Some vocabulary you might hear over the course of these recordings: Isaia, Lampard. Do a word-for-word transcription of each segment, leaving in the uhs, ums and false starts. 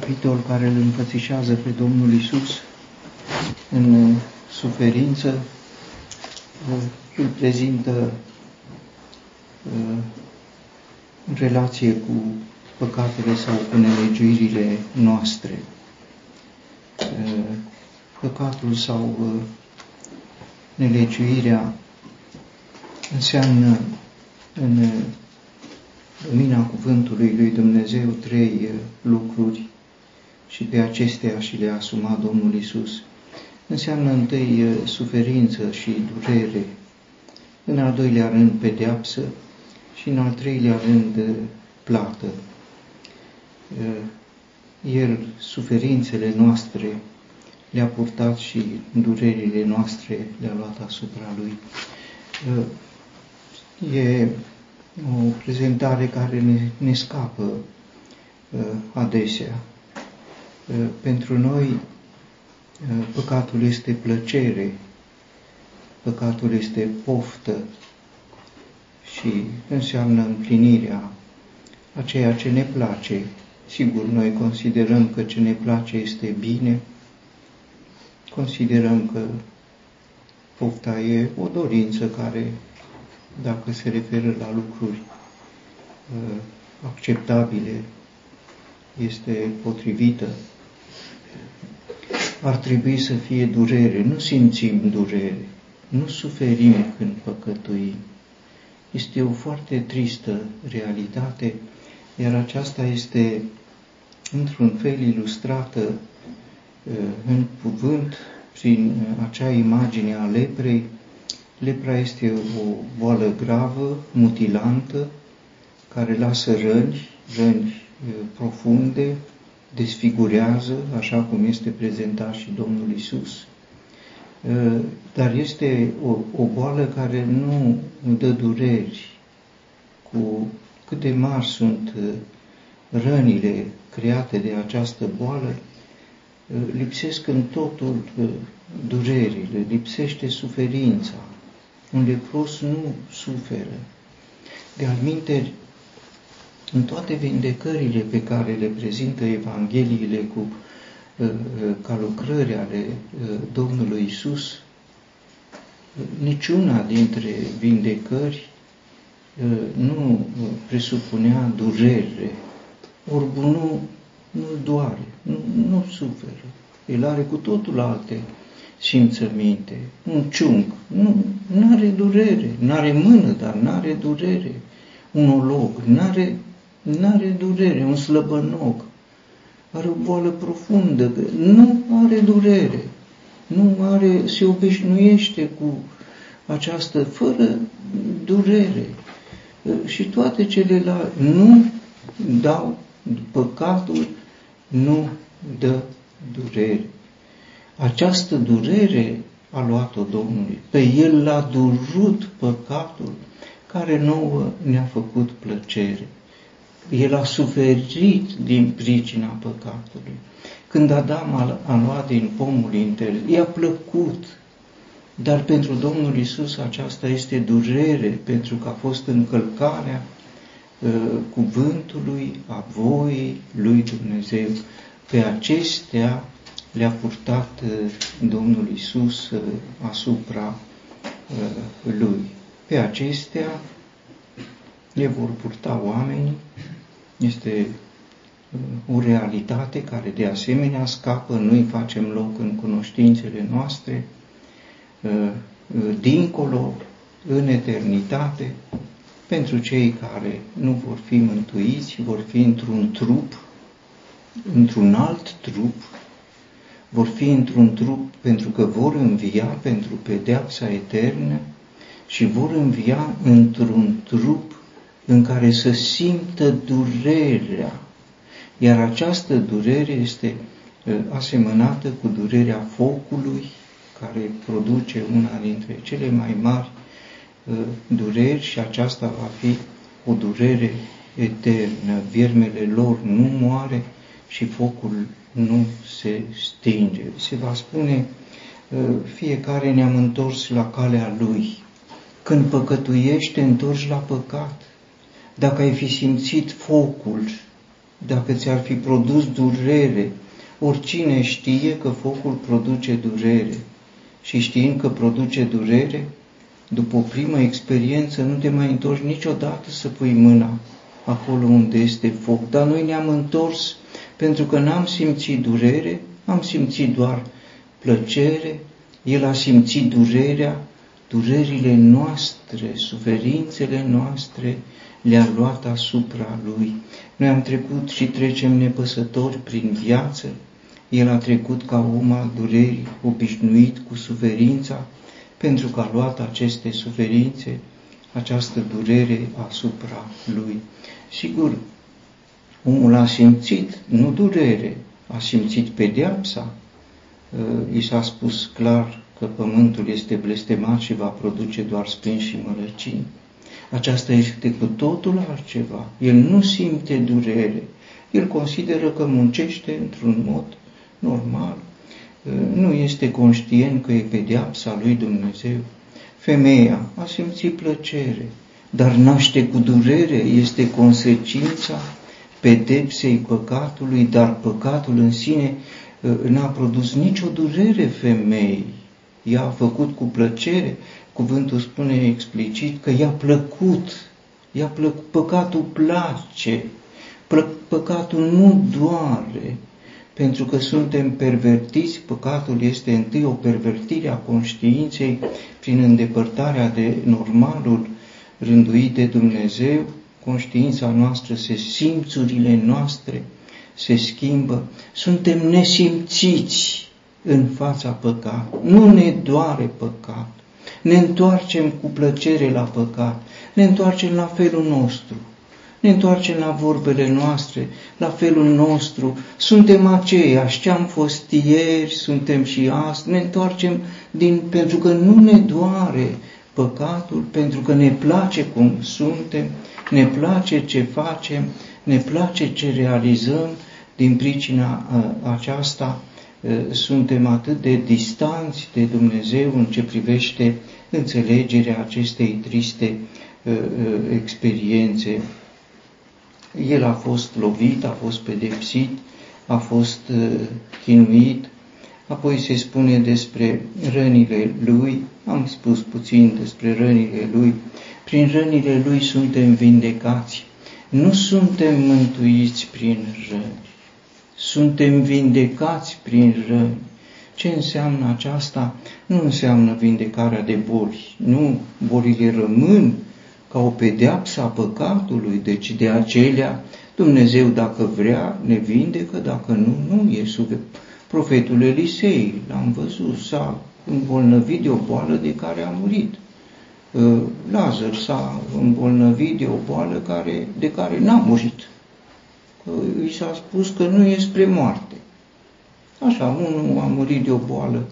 capitol care îl înfățișează pe Domnul Iisus în suferință, îl prezintă în relație cu păcatele sau cu nelegiuirile noastre. Păcatul sau nelegiuirea înseamnă în lumina cuvântului lui Dumnezeu trei lucruri și pe acestea și le-a asumat Domnul Iisus. Înseamnă întâi suferință și durere, în al doilea rând pedeapsă și în al treilea rând plată. El suferințele noastre le-a purtat și durerile noastre le-a luat asupra Lui. E o prezentare care ne, ne scapă adesea. Pentru noi păcatul este plăcere, păcatul este poftă și înseamnă împlinirea a ceea ce ne place. Sigur, noi considerăm că ce ne place este bine, considerăm că pofta e o dorință care, dacă se referă la lucruri uh, acceptabile, este potrivită. Ar trebui să fie durere, nu simțim durere, nu suferim când păcătuim. Este o foarte tristă realitate, iar aceasta este într-un fel ilustrată în cuvânt prin acea imagine a leprei. Lepra este o boală gravă, mutilantă, care lasă răni, răni profunde, desfigurează, așa cum este prezentat și Domnul Iisus. Dar este o, o boală care nu dă dureri. Cu cât de mari sunt rănile create de această boală, lipsesc în totul durerile, lipsește suferința. Un lepros nu suferă. De altminteri, în toate vindecările pe care le prezintă Evangheliile cu ca lucrări ale Domnului Iisus, niciuna dintre vindecări nu presupunea durere, ori bunul nu doare, nu, nu suferă. El are cu totul alte simțăminte. Un ciung nu are durere, nu are mână, dar nu are durere. Un olog nu are durere, un slăbănog are o boală profundă, nu are durere, nu are, se obișnuiește cu această fără durere. Și toate celelalte nu dau, păcatul nu dă durere. Această durere a luat-o Domnului, pe El l-a durut păcatul care nouă ne-a făcut plăcere. El a suferit din pricina păcatului. Când Adam a, a luat din pomul interes, i-a plăcut. Dar pentru Domnul Iisus aceasta este durere, pentru că a fost încălcarea uh, cuvântului, a voii lui Dumnezeu. Pe acestea le-a purtat uh, Domnul Iisus uh, asupra uh, lui. Pe acestea le vor purta oamenii. Este o realitate care de asemenea scapă, nu-i facem loc în cunoștințele noastre, dincolo, în eternitate, pentru cei care nu vor fi mântuiți, vor fi într-un trup, într-un alt trup, vor fi într-un trup pentru că vor învia pentru pedeapsa eternă și vor învia într-un trup în care să simtă durerea, iar această durere este asemănată cu durerea focului, care produce una dintre cele mai mari dureri și aceasta va fi o durere eternă. Viermele lor nu moare și focul nu se stinge. Se va spune, fiecare ne-am întors la calea lui. Când păcătuiești, te întorci la păcat. Dacă ai fi simțit focul dacă ți-ar fi produs durere. Oricine știe că focul produce durere și știind că produce durere, după o primă experiență nu te mai întorci niciodată să pui mâna acolo unde este foc. Dar noi ne-am întors pentru că n-am simțit durere, am simțit doar plăcere, El a simțit durerea, durerile noastre, suferințele noastre le-a luat asupra Lui. Noi am trecut și trecem nepăsători prin viață, El a trecut ca om al durerii, obișnuit cu suferința, pentru că a luat aceste suferințe, această durere asupra Lui. Sigur, omul a simțit, nu durere, a simțit pedeapsa. I s-a spus clar că pământul este blestemat și va produce doar spin și mărăcini. Aceasta este cu totul altceva. El nu simte durere. El consideră că muncește într-un mod normal. Nu este conștient că e pedeapsa lui Dumnezeu. Femeia a simțit plăcere, dar naște cu durere, este consecința pedepsei păcatului, dar păcatul în sine n-a produs nicio durere femeii. Ea a făcut cu plăcere. Cuvântul spune explicit că i-a plăcut. I-a plăc... Păcatul place. Păcatul nu doare. Pentru că suntem pervertiți, păcatul este întâi o pervertire a conștiinței prin îndepărtarea de normalul rânduit de Dumnezeu. Conștiința noastră, se simțurile noastre se schimbă. Suntem nesimțiți în fața păcatului. Nu ne doare păcat. Ne întoarcem cu plăcere la păcat. Ne întoarcem la felul nostru. Ne întoarcem la vorbele noastre, la felul nostru. Suntem aceiași, ce am fost ieri, suntem și azi. Ne întoarcem din, pentru că nu ne doare păcatul, pentru că ne place cum suntem, ne place ce facem, ne place ce realizăm. Din pricina aceasta suntem atât de distanți de Dumnezeu în ce privește înțelegerea acestei triste experiențe. El a fost lovit, a fost pedepsit, a fost chinuit, apoi se spune despre rănile lui, am spus puțin despre rănile lui, prin rănile lui suntem vindecați. Nu suntem mântuiți prin răni, suntem vindecați prin răni. Ce înseamnă aceasta? Nu înseamnă vindecarea de boli, nu, bolile rămân ca o pedeapsă a păcatului, deci de acelea Dumnezeu dacă vrea ne vindecă, dacă nu, nu e sub... Profetul Elisei, l-am văzut, s-a îmbolnăvit de o boală de care a murit. Lazar s-a îmbolnăvit de o boală care, de care n-a murit. I s-a spus că nu e spre moarte. Așa, unul a murit de o boală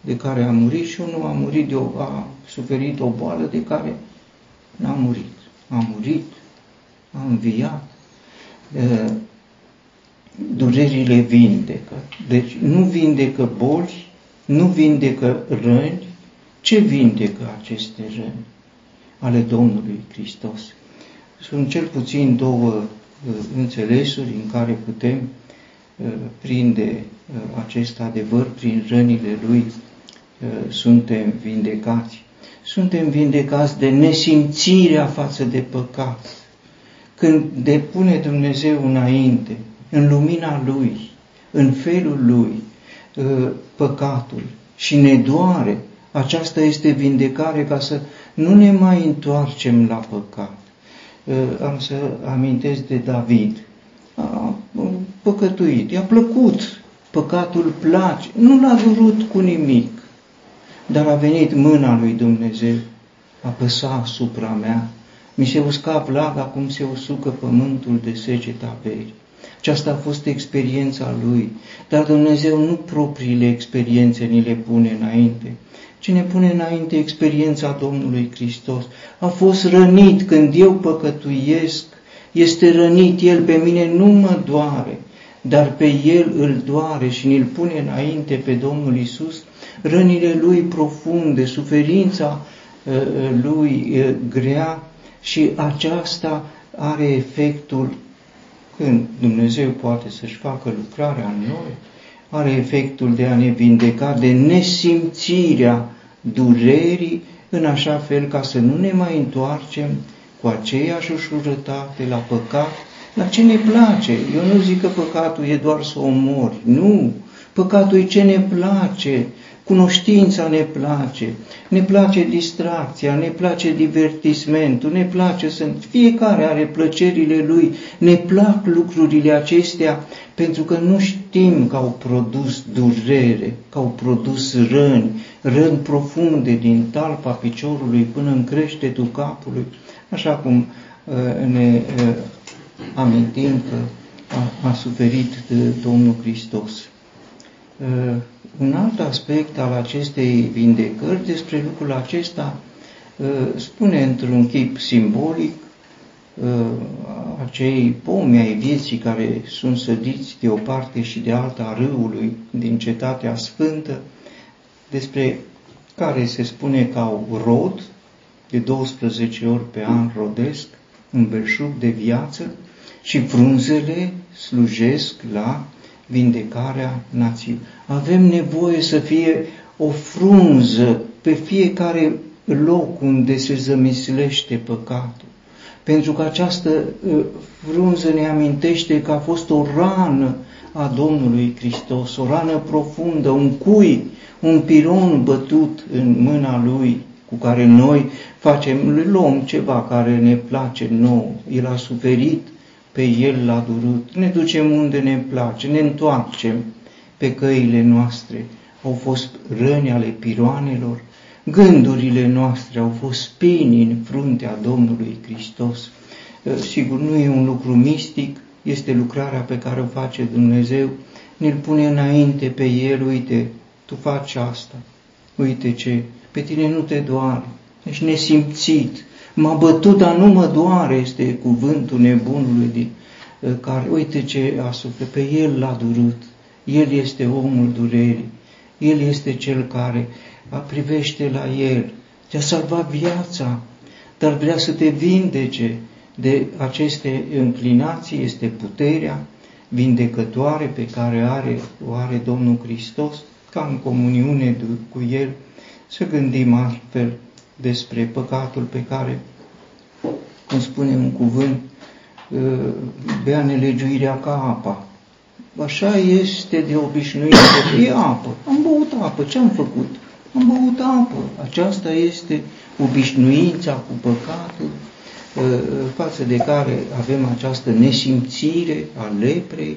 de care a murit și unul a, murit de o, a suferit o boală de care n-a murit. A murit, a înviat. Durerile vindecă. Deci nu vindecă boli, nu vindecă răni. Ce vindecă aceste răni ale Domnului Hristos? Sunt cel puțin două uh, înțelesuri în care putem uh, prinde uh, acest adevăr. Prin rănile Lui uh, suntem vindecați. Suntem vindecați de nesimțirea față de păcat. Când depune Dumnezeu înainte, în lumina Lui, în felul Lui, uh, păcatul și ne doare. Aceasta este vindecare ca să nu ne mai întoarcem la păcat. Am să amintesc de David. A păcătuit, i-a plăcut, păcatul place, nu l-a durut cu nimic. Dar a venit mâna lui Dumnezeu, a păsat asupra mea, mi se usca plaga cum se usucă pământul de seceta verii. Aceasta a fost experiența lui, dar Dumnezeu nu propriile experiențe ni le pune înainte. Ce ne pune înainte experiența Domnului Hristos. A fost rănit când eu păcătuiesc, este rănit El, pe mine nu mă doare, dar pe El îl doare și ni-l pune înainte pe Domnul Iisus, rănile Lui profunde, suferința uh, Lui uh, grea și aceasta are efectul când Dumnezeu poate să-și facă lucrarea în noi, are efectul de a ne vindeca de nesimțirea durerii, în așa fel ca să nu ne mai întoarcem cu aceeași ușurătate la păcat. Dar ce ne place? Eu nu zic că păcatul e doar să omori, nu! Păcatul e ce ne place, cunoștința ne place, ne place distracția, ne place divertismentul, ne place să... Fiecare are plăcerile lui, ne plac lucrurile acestea, pentru că nu știm că au produs durere, că au produs răni, răni profunde din talpa piciorului până în creștetul capului, așa cum ne amintim că a, a suferit Domnul Hristos. Uh, un alt aspect al acestei vindecări, despre lucrul acesta, uh, spune într-un chip simbolic uh, acei pomi ai vieții care sunt sădiți de o parte și de alta a râului din Cetatea Sfântă, despre care se spune că au rod, de douăsprezece ori pe an rodesc un belșug de viață și frunzele slujesc la vindecarea nației. Avem nevoie să fie o frunză pe fiecare loc unde se zămislește păcatul. Pentru că această frunză ne amintește că a fost o rană a Domnului Hristos, o rană profundă, un cui, un pilon bătut în mâna Lui, cu care noi facem, luăm ceva care ne place nouă. El a suferit, pe El l-a durut, ne ducem unde ne place, ne întoarcem pe căile noastre. Au fost răni ale piroanelor, gândurile noastre au fost spini în fruntea Domnului Hristos. Sigur, nu e un lucru mistic, este lucrarea pe care o face Dumnezeu, ne-l pune înainte pe El, uite, tu faci asta, uite ce, pe tine nu te doare, ești nesimțit, m-a bătut, dar nu mă doare, este cuvântul nebunului din, care, uite ce a suferit, pe El l-a durut, El este omul durerii, El este cel care privește la El, te-a salvat viața, dar vrea să te vindece de aceste înclinații, este puterea vindecătoare pe care are, o are Domnul Hristos, ca în comuniune cu El, să gândim altfel despre păcatul pe care, cum spune un cuvânt, bea nelegiuirea ca apa. Așa este de obișnuit, e apă. Am băut apă, ce-am făcut? Am băut apă. Aceasta este obișnuința cu păcatul față de care avem această nesimțire a leprei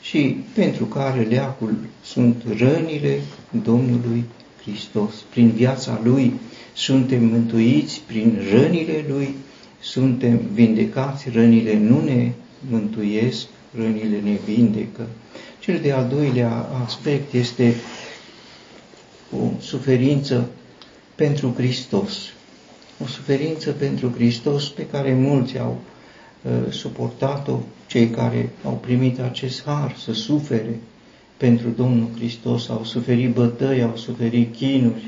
și pentru care leacul sunt rănile Domnului Hristos. Prin viața Lui suntem mântuiți, prin rănile Lui suntem vindecați, rănile nu ne mântuiesc, rănile ne vindecă. Cel de-al doilea aspect este o suferință pentru Hristos. O suferință pentru Hristos pe care mulți au uh, suportat-o, cei care au primit acest har să sufere pentru Domnul Hristos, au suferit bătăi, au suferit chinuri,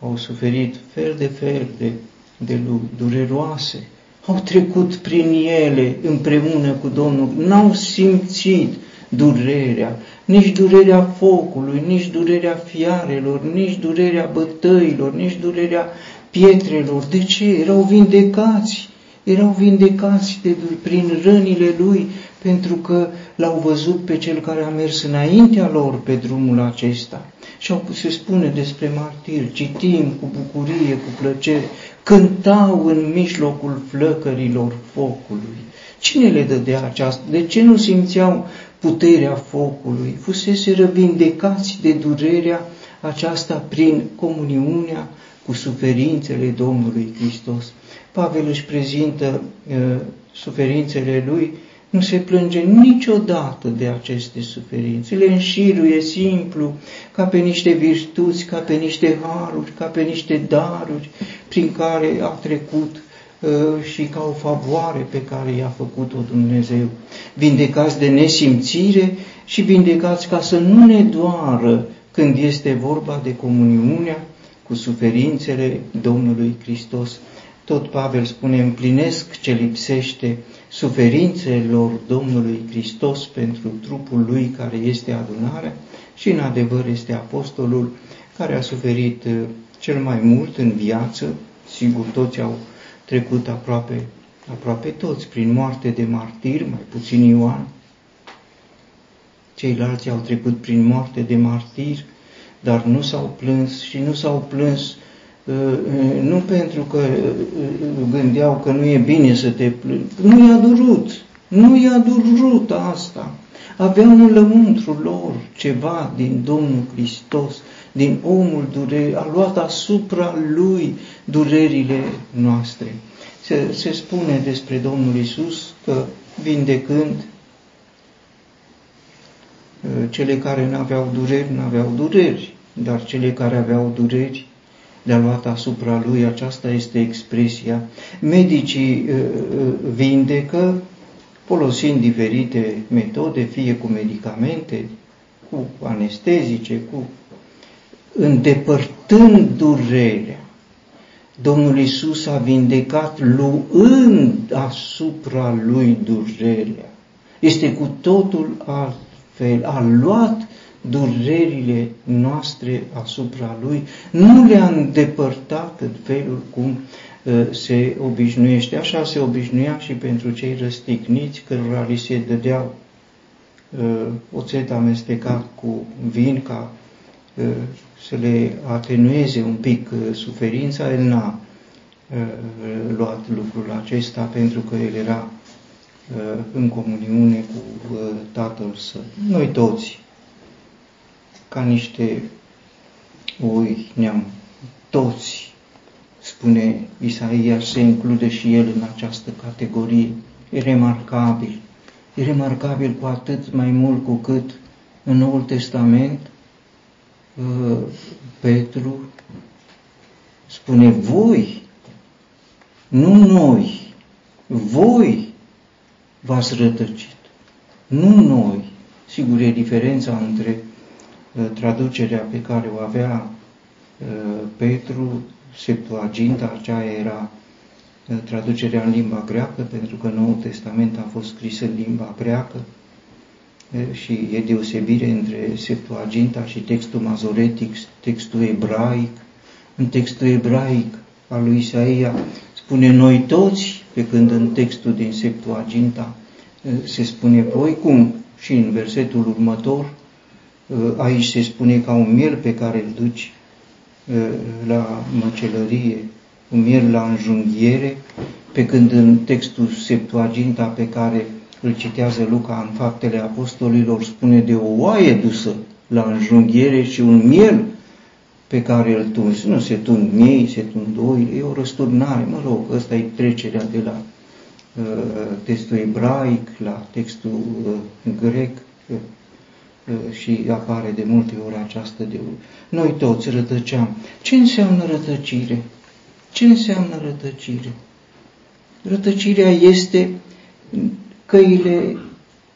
au suferit fel de fel de, de lucruri dureroase, au trecut prin ele împreună cu Domnul, n-au simțit durerea, nici durerea focului, nici durerea fiarelor, nici durerea bătăilor, nici durerea pietrelor. De ce? Erau vindecați, erau vindecați de, prin rănile Lui, pentru că L-au văzut pe Cel care a mers înaintea lor pe drumul acesta. Și au, se spune despre martiri, citim cu bucurie, cu plăcere, cântau în mijlocul flăcărilor focului. Cine le dădea aceasta? De ce nu simțeau puterea focului? Fuseseră vindecați de durerea aceasta prin comuniunea cu suferințele Domnului Hristos. Pavel își prezintă uh, suferințele lui, nu se plânge niciodată de aceste suferințe, le înșiruie simplu, ca pe niște virtuți, ca pe niște haruri, ca pe niște daruri prin care a trecut uh, și ca o favoare pe care i-a făcut-o Dumnezeu. Vindecați de nesimțire și vindecați ca să nu ne doară când este vorba de comuniunea cu suferințele Domnului Hristos. Tot Pavel spune, împlinesc ce lipsește suferințelor Domnului Hristos pentru trupul Lui care este adunarea și în adevăr este apostolul care a suferit cel mai mult în viață, sigur toți au trecut aproape, aproape toți prin moarte de martir, mai puțin Ioan, ceilalți au trecut prin moarte de martir, dar nu s-au plâns și nu s-au plâns nu pentru că gândeau că nu e bine să te plângi, nu i-a durut, nu i-a durut asta. Aveau în lăuntru lor ceva din Domnul Hristos, din omul durerii, a luat asupra Lui durerile noastre. Se, se spune despre Domnul Iisus că vindecând cele care n-aveau dureri, n-aveau dureri, dar cele care aveau dureri, le-a luat asupra Lui, aceasta este expresia. Medicii vindecă folosind diferite metode, fie cu medicamente, cu anestezice, cu îndepărtând durerea. Domnul Iisus a vindecat luând asupra Lui durerea. Este cu totul altfel, a luat durerile noastre asupra Lui, nu le-a îndepărtat în felul cum se obișnuiește. Așa se obișnuia și pentru cei răstigniți, cărora li se dădeau oțet amestecat cu vin ca să le atenueze un pic suferința. El n-a luat lucrul acesta pentru că el era în comuniune cu Tatăl Său. Noi toți, ca niște oi, ne-am toți, spune Isaia, se include și el în această categorie. E remarcabil. E remarcabil cu atât mai mult cu cât în Noul Testament Petru spune voi, nu noi, voi v-ați rătăcit, nu noi. Sigur, e diferența între traducerea pe care o avea Petru, Septuaginta, aceea era traducerea în limba greacă, pentru că Noul Testament a fost scris în limba greacă și e deosebire între Septuaginta și textul mazoretic, textul ebraic. În textul ebraic al lui Isaia spune noi toți, pe când în textul din Septuaginta se spune voi, cum și în versetul următor, aici se spune ca un miel pe care îl duci la măcelărie, un miel la înjunghiere, pe când în textul Septuaginta pe care îl citează Luca în Faptele Apostolilor spune de o oaie dusă la înjunghiere și un miel pe care îl tunzi. Nu se tund miei, se tund oile, e o răsturnare, mă rog, ăsta e trecerea de la uh, textul ebraic la textul uh, grec. Uh, și apare de multe ori această de noi toți rătăceam. Ce înseamnă rătăcire? Ce înseamnă rătăcire? Rătăcirea este căile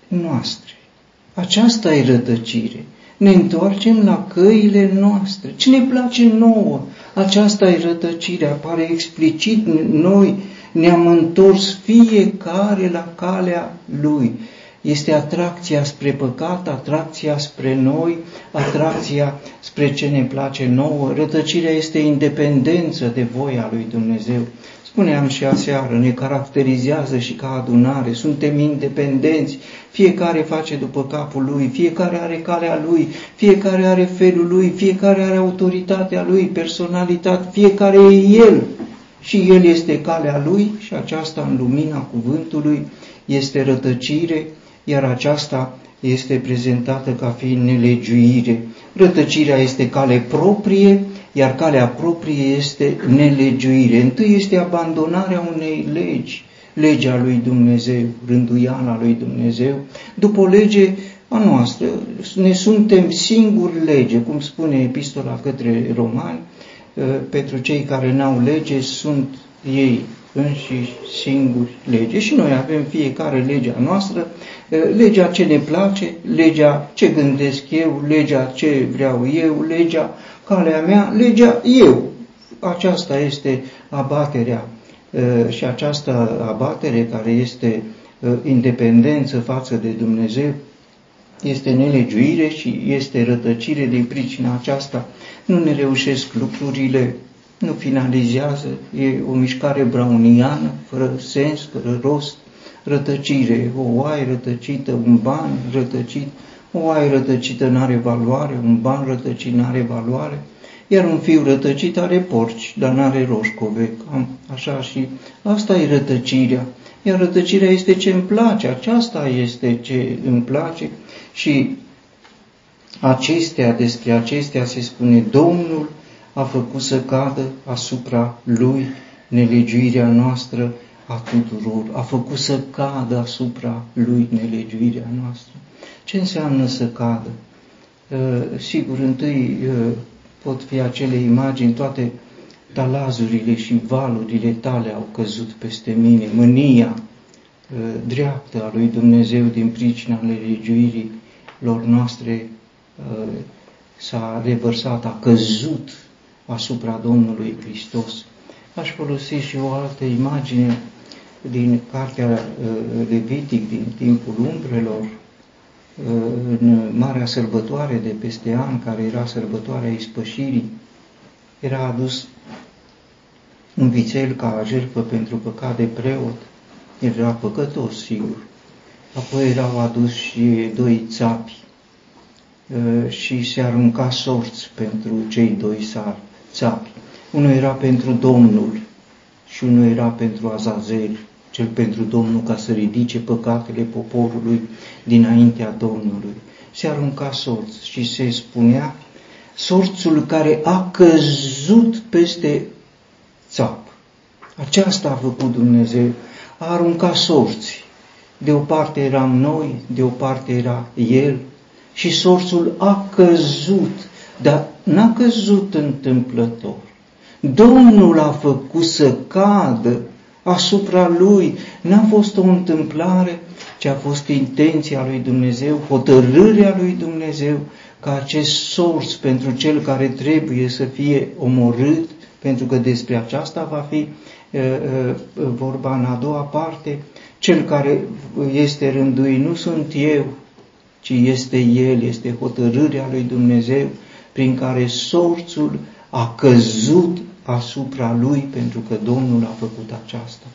noastre. Aceasta e rătăcire. Ne întoarcem la căile noastre. Ce ne place nouă? Aceasta e rătăcirea. Apare explicit, noi ne-am întors fiecare la calea lui. Este atracția spre păcat, atracția spre noi, atracția spre ce ne place nouă. Rătăcirea este independență de voia lui Dumnezeu. Spuneam și aseară, ne caracterizează și ca adunare, suntem independenți, fiecare face după capul lui, fiecare are calea lui, fiecare are felul lui, fiecare are autoritatea lui, personalitatea, fiecare e el și el este calea lui și aceasta în lumina cuvântului este rătăcire, iar aceasta este prezentată ca fiind nelegiuire. Rătăcirea este cale proprie, iar calea proprie este nelegiuire. Întâi este abandonarea unei legi, legea lui Dumnezeu, rânduiala lui Dumnezeu. După o lege a noastră, ne suntem singuri lege, cum spune Epistola către Romani, pentru cei care n-au lege sunt ei înșiși singuri lege. Și noi avem fiecare legea noastră, legea ce ne place, legea ce gândesc eu, legea ce vreau eu, legea calea mea, legea eu. Aceasta este abaterea și această abatere care este independență față de Dumnezeu este nelegiuire și este rătăcire din pricina aceasta. Nu ne reușesc lucrurile, nu finalizează, e o mișcare browniană, fără sens, fără rost, rătăcire, o oaie rătăcită, un ban rătăcit, o oaie rătăcită n-are valoare, un ban rătăcit n-are valoare, iar un fiu rătăcit are porci, dar n-are roșcove, cam așa și asta e rătăcirea. Iar rătăcirea este ce îmi place, aceasta este ce îmi place și acestea, despre acestea se spune Domnul a făcut să cadă asupra Lui nelegiuirea noastră a tuturor, a făcut să cadă asupra Lui nelegiuirea noastră. Ce înseamnă să cadă? Sigur, întâi pot fi acele imagini, toate talazurile și valurile tale au căzut peste mine, mânia dreaptă a lui Dumnezeu din pricina nelegiuirii lor noastre s-a revărsat, a căzut asupra Domnului Hristos. Aș folosi și o altă imagine din cartea Levitic, din timpul umbrelor, în Marea Sărbătoare de peste an, care era sărbătoarea ispășirii, era adus un vițel ca jertfă pentru păcat de preot, era păcătos, sigur. Apoi erau adus și doi țapi și se arunca sorți pentru cei doi țapi. Unul era pentru Domnul și unul era pentru Azazel, cel pentru Domnul ca să ridice păcatele poporului dinaintea Domnului. Se arunca sorți și se spunea sorțul care a căzut peste țap. Aceasta a făcut Dumnezeu, a aruncat sorți. De o parte eram noi, de o parte era El și sorțul a căzut, dar n-a căzut întâmplător. Domnul a făcut să cadă asupra Lui. N-a fost o întâmplare, ci a fost intenția lui Dumnezeu, hotărârea lui Dumnezeu, ca acest sorț pentru cel care trebuie să fie omorât, pentru că despre aceasta va fi uh, uh, vorba în a doua parte, cel care este rânduit nu sunt eu, ci este El, este hotărârea lui Dumnezeu, prin care sorțul a căzut asupra Lui, pentru că Domnul a făcut aceasta.